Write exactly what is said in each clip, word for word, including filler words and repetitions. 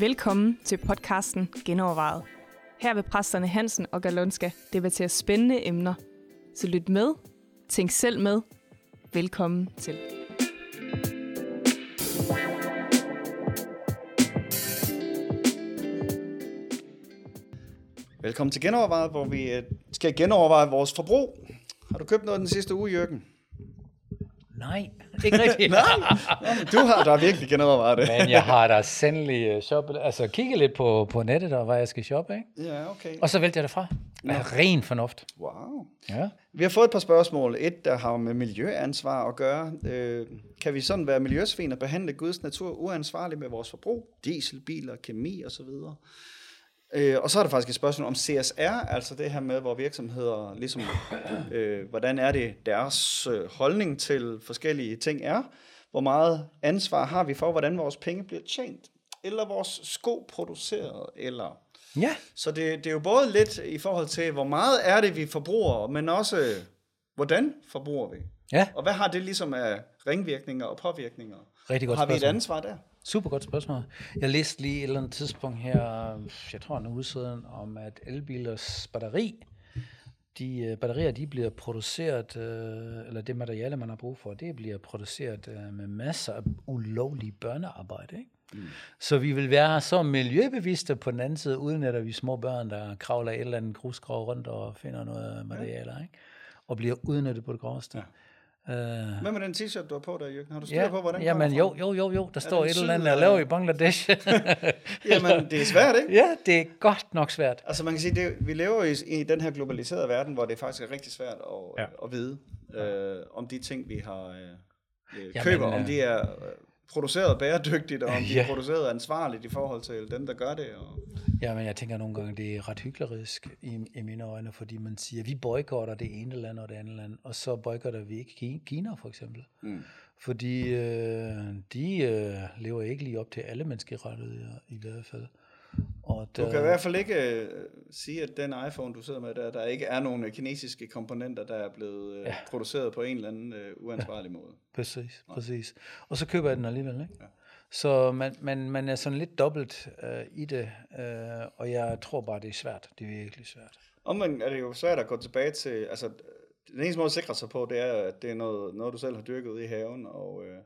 Velkommen til podcasten Genovervejet. Her vil præsterne Hansen og Galunska debattere spændende emner. Så lyt med, tænk selv med. Velkommen til. Velkommen til Genovervejet, hvor vi skal genoverveje vores forbrug. Har du købt noget den sidste uge, Jørgen? Nej, ikke rigtigt. Nej, du har da virkelig genovervejet det. Men jeg har da sendelig shoppet, altså kigget lidt på, på nettet og hvad jeg skal shoppe, ikke? Ja, okay. Og så vælger jeg det fra. No. Ren fornuft. Wow. Ja. Vi har fået et par spørgsmål. Et, der har med miljøansvar at gøre. Øh, kan vi sådan være miljøsvin og behandle Guds natur uansvarligt med vores forbrug? Diesel, biler, kemi osv.? Øh, og så er der faktisk et spørgsmål om C S R, altså det her med, hvor virksomheder, ligesom, øh, hvordan er det deres øh, holdning til forskellige ting er, hvor meget ansvar har vi for, hvordan vores penge bliver tjent, eller vores sko produceret, eller... Ja. Så det, det er jo både lidt i forhold til, hvor meget er det, vi forbruger, men også, hvordan forbruger vi? Ja. Og hvad har det ligesom af ringvirkninger og påvirkninger? Rigtig godt spørgsmål. Har vi et ansvar der? Super godt spørgsmål. Jeg læste lige et eller andet tidspunkt her, jeg tror en uge siden, om at elbilers batteri, de batterier, de bliver produceret, eller det materiale, man har brug for, det bliver produceret med masser af ulovlige børnearbejde, ikke? Mm. Så vi vil være så miljøbevidste på den anden side, uden at der er små børn, der kravler et eller andet grusgrav rundt og finder noget materiale, ikke? Og bliver udnyttet på det groveste. Ja. Hvad med den t-shirt, du har på der, Jørgen? Har du styr ja, på, hvordan jamen, jo, jo, jo, jo. Der er står et eller andet, der er lavet i Bangladesh. Jamen, det er svært, ikke? Ja, det er godt nok svært. Altså, man kan sige, det, vi lever i, i den her globaliserede verden, hvor det faktisk er rigtig svært at, ja. at vide, øh, om de ting, vi har øh, køber, jamen, om de er... Øh, produceret bæredygtigt, og om de ja. er produceret ansvarligt i forhold til dem, der gør det. Og... Ja, men jeg tænker nogle gange, det er ret hyklerisk i, i mine øjne, fordi man siger, vi boykotter det ene land og det andet land, og så boykotter vi ikke Kina, for eksempel. Mm. Fordi øh, de øh, lever ikke lige op til alle menneskerettigheder i hvert fald. Og der... Du kan i hvert fald ikke øh, sige, at den iPhone, du sidder med, der, der ikke er nogen kinesiske komponenter, der er blevet øh, ja. produceret på en eller anden øh, uansvarlig ja. måde. Præcis, Nej. præcis. Og så køber jeg den alligevel, ikke? Ja. Så man, man, man er sådan lidt dobbelt øh, i det, øh, og jeg tror bare, det er svært. Det er virkelig svært. Omvendt er det jo svært at gå tilbage til, altså den eneste måde at sikre sig på, det er, at det er noget, noget du selv har dyrket ude i haven, og... Øh,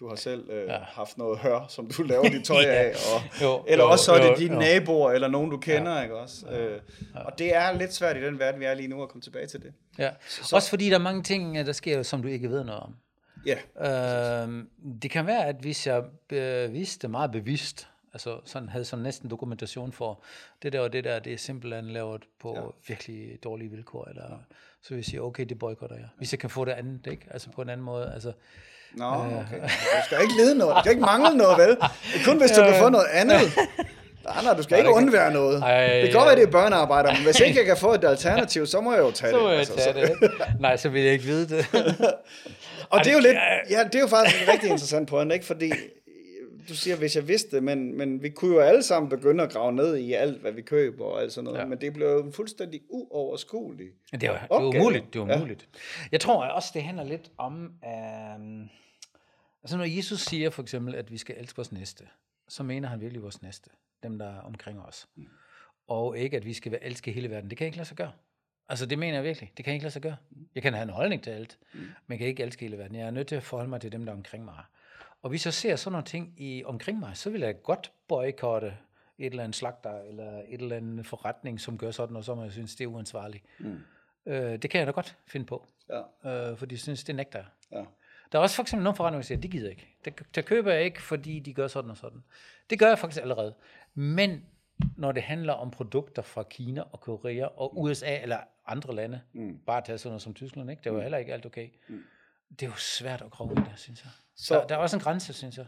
Du har selv øh, ja. haft noget hør, som du laver dit tøj ja. af, og, jo, eller jo, også så er det dine jo. naboer, eller nogen, du kender, ja. ikke også? Ja. Øh, og det er lidt svært i den verden, vi er lige nu, at komme tilbage til det. Ja. Så. Også fordi der er mange ting, der sker, som du ikke ved noget om. Ja. Øh, det kan være, at hvis jeg øh, vidste meget bevidst, altså sådan havde sådan næsten dokumentation for, det der og det der, det er simpelthen lavet på ja. virkelig dårlige vilkår, eller ja. så vil jeg sige, okay, det boykotter jeg. Hvis jeg kan få det andet, ikke? Altså på en anden måde, altså... Nå, okay. Du skal ikke lede noget. Du skal ikke mangle noget, vel? Kun hvis du kan få noget andet. Nej, nej, du skal ikke undvære noget. Det kan godt være, det er børnearbejder, men hvis ikke jeg kan få et alternativ, så må jeg jo tage det. Så må jeg altså, tage så. det. Nej, så vil jeg ikke vide det. Og det er jo lidt, ja, det er jo faktisk en rigtig interessant pointe, ikke? Fordi du siger, hvis jeg vidste, men, men vi kunne jo alle sammen begynde at grave ned i alt, hvad vi køber og alt sådan noget, ja. men det blev jo fuldstændig uoverskueligt. Det er jo umuligt, det er umuligt. Ja. Jeg tror også, det handler lidt om... Um Altså når Jesus siger for eksempel, at vi skal elske vores næste, så mener han virkelig vores næste, dem der er omkring os. Mm. Og ikke, at vi skal elske hele verden. Det kan jeg ikke lade sig gøre. Altså det mener jeg virkelig. Det kan jeg ikke lade sig gøre. Jeg kan have en holdning til alt, mm. men jeg kan ikke elske hele verden. Jeg er nødt til at forholde mig til dem, der er omkring mig. Og hvis jeg ser sådan nogle ting i, omkring mig, så vil jeg godt boykotte et eller andet slagter, eller et eller andet forretning, som gør sådan noget, som jeg synes, det er uansvarligt. Mm. Øh, det kan jeg da godt finde på. Ja. Øh, for de synes, det nægter jeg. Ja. Der er også for eksempel nogle forretninger, der siger, det gider jeg ikke. Der, der køber jeg ikke, fordi de gør sådan og sådan. Det gør jeg faktisk allerede. Men når det handler om produkter fra Kina og Korea og U S A eller andre lande, mm. bare tage sådan noget som Tyskland, ikke? Det er jo heller ikke alt okay. Mm. Det er jo svært at grove i det, synes jeg. Så der, der er også en grænse, synes jeg.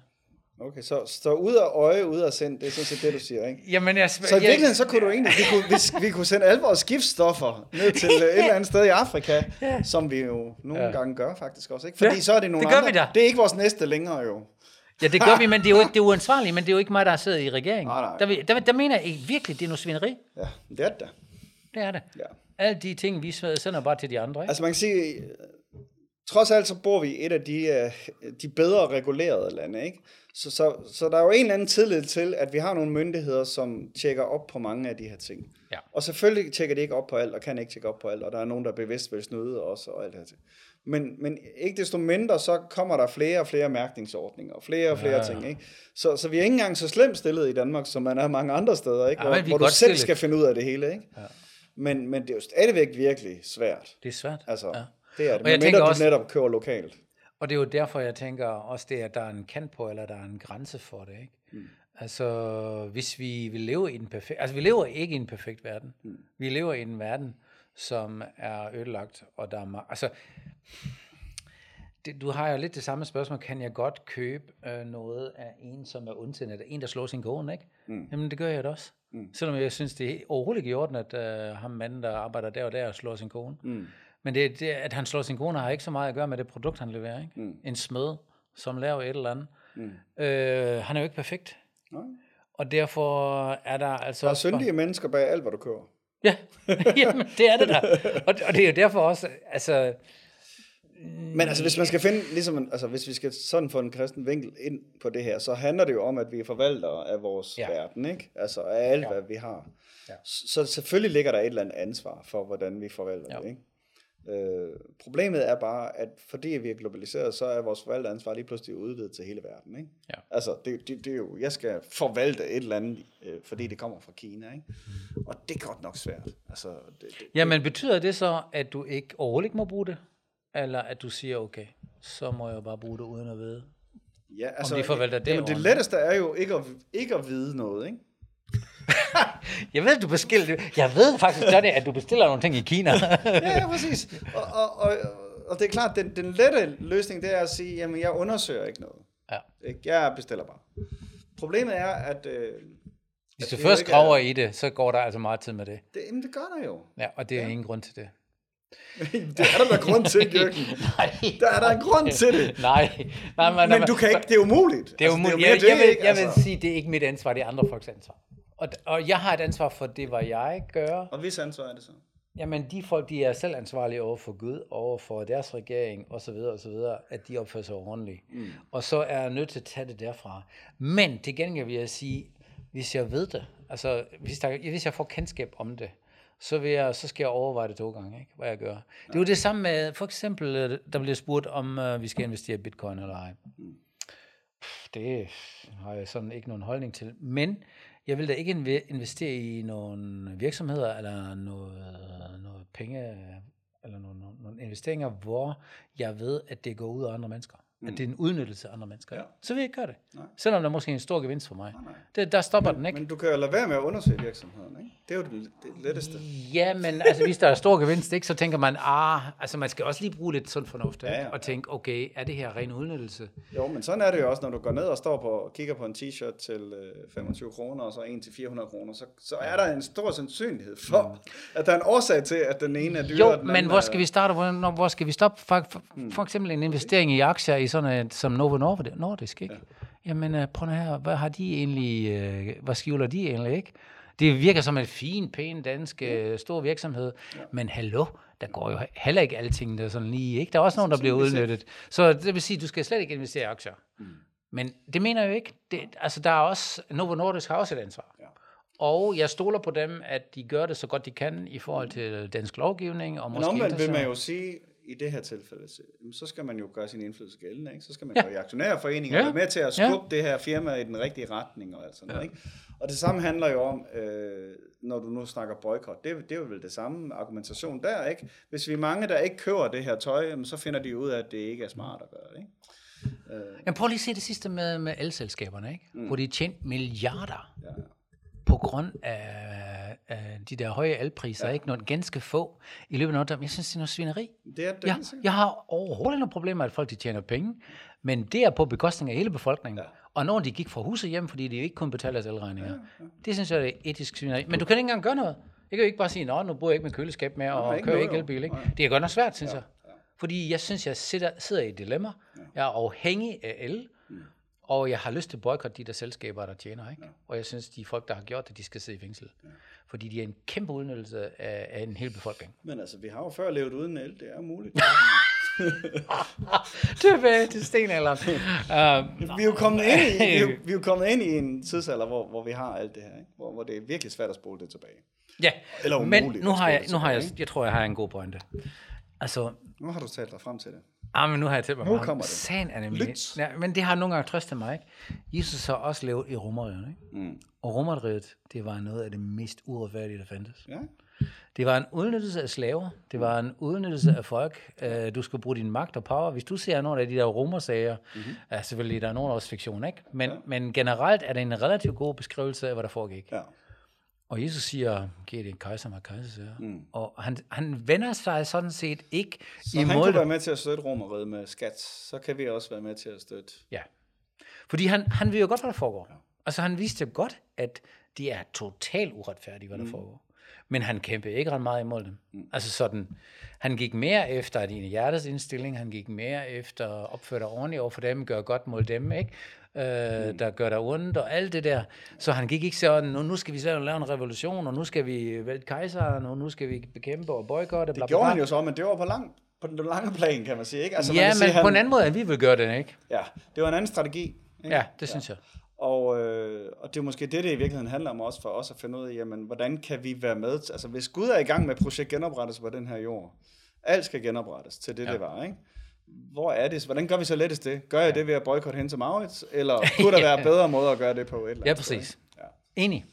Okay, så, så ud af øje, ud af sind, det er sådan set det, du siger, ikke? Jamen, jeg sm- så i virkeligheden, så kunne du egentlig, vi kunne, vi, vi kunne sende alle vores giftstoffer ned til et eller andet sted i Afrika, ja. som vi jo nogle ja. gange gør faktisk også, ikke? Fordi ja, så er det nogle det andre, det er ikke vores næste længere jo. Ja, det gør vi, men det er jo ikke, det er uansvarligt, men det er jo ikke mig, der har siddet i regeringen. Nej, nej. Der, der, der mener jeg virkelig, det er noget svineri. Ja, det er det. Det er det. Ja. Alle de ting, vi sender bare til de andre, ikke? Altså man kan sige... trods alt så bor vi i et af de, de bedre regulerede lande, ikke? Så, så, så der er jo en eller anden tillid til, at vi har nogle myndigheder, som tjekker op på mange af de her ting. Ja. Og selvfølgelig tjekker de ikke op på alt, og kan ikke tjekke op på alt, og der er nogen, der bevidst vil snyde også, og alt det her ting. Men, men ikke desto mindre, så kommer der flere og flere mærkningsordninger, og flere og flere ja, ja. ting, ikke? Så, så vi er ikke engang så slemt stillet i Danmark, som man er mange andre steder, ikke? Ja, hvor hvor du selv stillet. skal finde ud af det hele, ikke? Ja. Men, men det er jo stadigvæk virkelig svært. Det er svært, altså, ja. Det er det, men mindre også, du netop kører lokalt. Og det er jo derfor, jeg tænker også det, at der er en kant på, eller der er en grænse for det, ikke? Mm. Altså, hvis vi, vi lever i en perfekt... Altså, vi lever ikke i en perfekt verden. Mm. Vi lever i en verden, som er ødelagt, og der er... Altså, det, du har jo lidt det samme spørgsmål. Kan jeg godt købe øh, noget af en, som er ondsindet? En, der slår sin kone, ikke? Mm. Jamen, det gør jeg da også. Mm. Selvom jeg synes, det er overhovedet i orden, at øh, ham manden, der arbejder der og der, og slår sin kone. Mm. Men det, det, at han slår sin kone, har ikke så meget at gøre med det produkt, han leverer. Ikke? Mm. En smed, som laver et eller andet. Mm. Øh, han er jo ikke perfekt. Nej. Og derfor er der altså... Der er syndige for... mennesker bag alt, hvad du kører. Ja, jamen, det er det der. Og, og det er jo derfor også... Altså... Men altså, hvis man skal finde... Ligesom, altså, hvis vi skal sådan få en kristen vinkel ind på det her, så handler det jo om, at vi er forvaltere af vores ja. verden, ikke? Altså af alt, ja. hvad vi har. Ja. Så selvfølgelig ligger der et eller andet ansvar for, hvordan vi forvalter ja. det, ikke? Øh, problemet er bare, at fordi vi er globaliseret, så er vores forvalteransvar lige pludselig udvidet til hele verden, ikke? Ja. Altså, det, det, det er jo, jeg skal forvalte et eller andet, øh, fordi det kommer fra Kina, ikke? Og det er godt nok svært. Altså, det, det, ja, men betyder det så, at du ikke overhovedet ikke må bruge det? Eller at du siger, okay, så må jeg bare bruge det uden at vide, ja, altså, om de forvalter det? Jamen, det letteste er jo ikke at, ikke at vide noget, ikke? Jeg ved, du bestiller. Jeg ved faktisk, Johnny, at du bestiller nogle ting i Kina. Ja, ja, præcis. Og, og, og, og det er klart, den, den lette løsning, det er at sige, jamen, jeg undersøger ikke noget. Ja. Jeg bestiller bare. Problemet er, at... Øh, Hvis at du først graver i det, så går der altså meget tid med det. det jamen, det gør der jo. Ja, og det er ja. ingen grund til det. Det er der da grund til, Jørgen. Nej. Der er der en grund til det. Nej. nej man, Men du kan ikke, det er umuligt. Det er umuligt. Altså, det er jeg, det, jeg, vil, ikke, altså. jeg vil sige, det er ikke mit ansvar, det er andre folks ansvar. Og, og jeg har et ansvar for det, hvad jeg gør. Og hvis ansvar er det så? Jamen, de folk, de er selv ansvarlige over for Gud, over for deres regering, osv., osv., at de opfører sig ordentligt. Mm. Og så er jeg nødt til at tage det derfra. Men til gengæld vil jeg sige, hvis jeg ved det, altså hvis, der, hvis jeg får kendskab om det, så, vil jeg, så skal jeg overveje det to gange, ikke? Hvad jeg gør. Det er jo det samme med, for eksempel, der bliver spurgt, om uh, vi skal investere i bitcoin eller ej. Det har jeg sådan ikke nogen holdning til, men... Jeg vil da ikke investere i nogle virksomheder eller noget, noget penge eller nogle, nogle investeringer, hvor jeg ved, at det går ud af andre mennesker. Mm. At det er en udnyttelse af andre mennesker. Ja. Så vil jeg ikke gøre det. Nej. Selvom der er måske en stor gevinst for mig. Nej, nej. Det, der stopper men, den ikke. Men du kan jo lade være med at undersøge virksomheden, ikke? Det er jo det, det letteste. Ja, men altså, hvis der er stor gevinst, ikke, så tænker man, ah, altså man skal også lige bruge lidt sund fornuft ja, ja. og tænke, okay, er det her ren udnyttelse? Jo, men sådan er det jo også, når du går ned og står på, og kigger på en t-shirt til femogtyve kroner, og så en til fire hundrede kroner, så, så er der en stor sandsynlighed for, ja. at der er en årsag til, at den ene er dyre. Jo, men hvor skal vi starte? Hvor, hvor skal vi stoppe? For, for, for eksempel en investering i aktier i sådan et, som Novo Nordisk, ikke? Ja. Jamen, prøv her, hvad har de egentlig, hvad skjuler de egentlig, ikke? Det virker som en fin, pæn, dansk, ja. stor virksomhed, ja. men hallo, der går jo heller ikke alting der sådan lige, ikke? Der er også nogen, der bliver udnyttet. Så det vil sige, du skal slet ikke investere i aktier. Mm. Men det mener jeg jo ikke. Det, altså, der er også, Novo Nordisk har også et ansvar. Ja. Og jeg stoler på dem, at de gør det så godt, de kan i forhold til dansk lovgivning. Og men omvendt vil man jo sige... I det her tilfælde, så skal man jo gøre sin indflydelse gældende, ikke? Så skal man ja. gå i aktionærforeninger, ja. være med til at skubbe ja. det her firma i den rigtige retning og alt sådan noget, ja. ikke? Og det samme handler jo om, øh, når du nu snakker boykot, det, det er jo vel det samme argumentation der, ikke? Hvis vi er mange, der ikke køber det her tøj, så finder de ud af, at det ikke er smart at gøre det, ikke? Øh. Jamen prøv lige at se det sidste med, med elselskaberne, ikke? Mm. Hvor de tjente milliarder ja. på grund af de der høje elpriser, ja. ikke? Nogle ganske få i løbet af noget, jeg synes, det er noget svineri. Det er det, jeg, jeg har overhovedet nogle problemer, at folk de tjener penge, men det er på bekostning af hele befolkningen. Ja. Og når de gik fra huset hjem, fordi de ikke kunne betale deres elregninger. Ja, ja. Det synes jeg er etisk svineri. Men du kan ikke engang gøre noget. Jeg kan jo ikke bare sige, nå, nu bruger jeg ikke med køleskab mere, og kører ikke elbil, ikke? Det er godt nok svært, synes ja. jeg. Fordi jeg synes, jeg sidder, sidder i et dilemma. Ja. Jeg er afhængig af el, mm. og jeg har lyst til at boykotte de der selskaber, der tjener, ikke? Ja. Og jeg synes, de folk, der har gjort det, de skal sidde i fængsel. Ja. Fordi de er en kæmpe udnyttelse af, af en hel befolkning. Men altså, vi har jo før levet uden el, det er muligt. Tilbage til stenalderen. Uh, vi, er jo kommet ind i, vi, er jo, vi er jo kommet ind i en tidsalder, hvor, hvor vi har alt det her, ikke? Hvor, hvor det er virkelig svært at spole det tilbage. Ja, eller men nu har, jeg, nu har jeg, jeg tror jeg har en god pointe. Altså, nu har du talt dig frem til det. Ah, men nu har jeg talt mig frem. Nu kommer det. Sagen er nemlig, ja, men det har nogle gange trøstet mig, ikke? Jesus har også levet i Romerriget, ikke? Mm. Og Romerriget, det var noget af det mest uretfærdige, der fandtes. Ja. Det var en udnyttelse af slaver. Det var en udnyttelse af folk. Uh, du skulle bruge din magt og power. Hvis du ser nogle af de der romersager, mm-hmm. er selvfølgelig der er nogen også fiktion, ikke? Men, ja. men generelt er det en relativt god beskrivelse af, hvad der foregik. Ja. Og Jesus siger, giv det en kejser, med kejser, mm. Og han, han vender sig sådan set ikke så imod... Så han kan være med til at støtte Romerriget med skat, så kan vi også være med til at støtte... Ja, fordi han, han ved jo godt, hvad der foregår. Ja. Altså han vidste jo godt, at det er totalt uretfærdigt, hvad der mm. foregår. Men han kæmpede ikke ret meget imod dem. Mm. Altså sådan, han gik mere efter din hjertes indstilling, han gik mere efter at opføre dig ordentligt over for dem, gøre godt mod dem, ikke? Øh, mm. der gør der ondt og alt det der. Så han gik ikke sådan, nu skal vi selv lave en revolution, og nu skal vi vælte kejseren, og nu skal vi bekæmpe og boykotte. Det gjorde han jo så, men det var på lang, på den lange plan, kan man sige, ikke? Altså, ja, man kan men sige, på han... en anden måde, end vi vil gøre det, ikke? Ja, det var en anden strategi, ikke? Ja, det synes ja. jeg. Og, øh, og det er måske det, det i virkeligheden handler om også for os at finde ud af, jamen, hvordan kan vi være med? T- altså, hvis Gud er i gang med projekt genoprettes på den her jord, alt skal genoprettes til det, ja. det var, ikke? Hvor er det? Hvordan gør vi så lettest det? Gør jeg ja. det ved at boykotte hen til Maurits? Eller kunne der være bedre måder at gøre det på? Et eller andet ja, præcis. Sted, ja. Enig.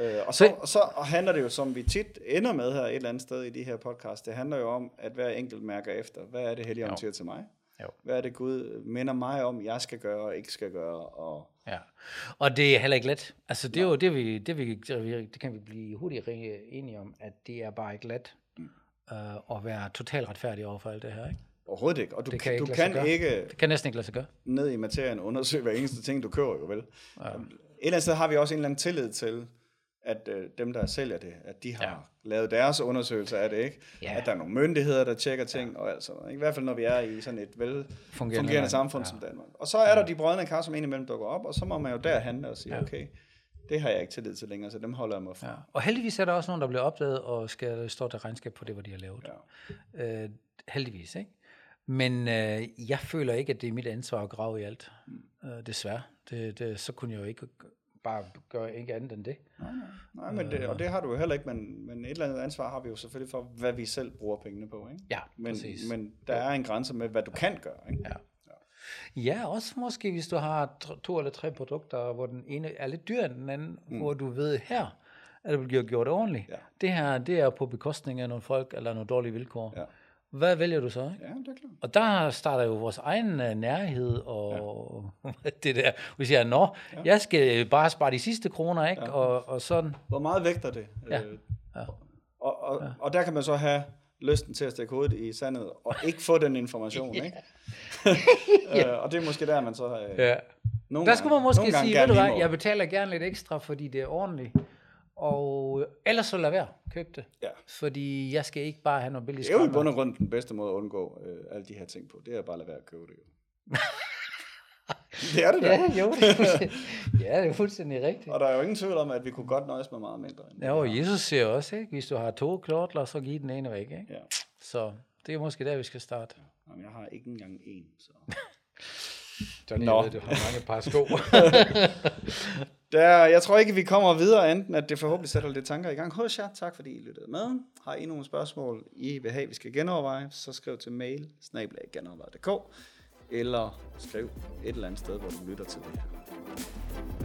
Øh, og så, og så og handler det jo, som vi tit ender med her et eller andet sted i de her podcast, det handler jo om, at hver enkelt mærker efter, hvad er det Helligånden siger til mig? Jo. Hvad er det Gud minder mig om, jeg skal gøre og ikke skal gøre? Og, ja. og det er heller ikke let. Altså, det er jo det, vi, det, vi, det kan vi blive hurtigt enige om, at det er bare ikke let mm. øh, at være totalt retfærdig over for alt det her, ikke? Overhovedet ikke, og du det kan, ikke, du kan ikke det kan næsten ikke lade sig gøre. Ned i materien undersøge hver eneste ting, du køber jo vel. Ja. Et eller andet sted har vi også en eller anden tillid til, at øh, dem, der sælger det, at de har ja. lavet deres undersøgelser af det, ikke? Ja. At der er nogle myndigheder, der tjekker ting, ja. og alt sådan noget. I hvert fald, når vi er i sådan et velfungerende samfund ja. som Danmark. Og så er der ja. de brødende kar, som indimellem dukker op, og så må man jo der handle og sige, ja. okay, det har jeg ikke tillid til længere, så dem holder jeg mig fra. Ja. Og heldigvis er der også nogen, der bliver opdaget og skal stå til regnskab på det, hvad de har lavet. Ja. Øh, heldigvis, ikke? Men øh, jeg føler ikke, at det er mit ansvar at grave i alt. Mm. Øh, desværre. Det, det, så kunne jeg jo ikke bare gøre ikke andet end det. Nej, nej men det, og det har du jo heller ikke, men, men et eller andet ansvar har vi jo selvfølgelig for, hvad vi selv bruger pengene på, ikke? Ja, men, præcis. Men der er en grænse med, hvad du kan gøre, ikke? Ja. Ja, også måske, hvis du har to eller tre produkter, hvor den ene er lidt dyrere end den anden, mm. hvor du ved her, at det bliver gjort ordentligt. Ja. Det her, det er på bekostning af nogle folk, eller nogle dårlige vilkår. Ja. Hvad vælger du så? Ikke? Ja, det er klart. Og der starter jo vores egen uh, nærhed og ja. det der. Hvis jeg nå, ja. jeg skal bare spare de sidste kroner, ikke? Ja. Og, og sådan. Hvor meget vægter det? Ja. Øh, ja. Og, og, ja. og der kan man så have lysten til at stikke hovedet i sandet og ikke få den information, ikke? øh, og det er måske der, man så har... Øh, ja. Der skulle man måske sige, ved du hvad, jeg betaler gerne lidt ekstra, fordi det er ordentligt. Og ellers så lad være, køb det. Ja. Fordi jeg skal ikke bare have noget billigt skrald. Det er jo i bund og grund den bedste måde at undgå øh, alle de her ting på. Det er bare at lade være at købe det. Det er det da. Ja, jo, det er ja, det er fuldstændig rigtigt. Og der er jo ingen tvivl om, at vi kunne godt nøjes med meget mindre. Ja, og Jesus siger også, ikke? Hvis du har to klortler, så giv den ene væk. Ikke? Ja. Så det er måske der, vi skal starte. Jamen, jeg har ikke engang en, så... Johnny, jeg ved, du har mange par sko. Der, jeg tror ikke, vi kommer videre, enten at det forhåbentlig sætter lidt tanker i gang hos jer. Tak fordi I lyttede med. Har I nogle spørgsmål, I vil have, vi skal genoverveje, så skriv til mail, snabela genoverveje punktum d k, eller skriv et eller andet sted, hvor du lytter til det her.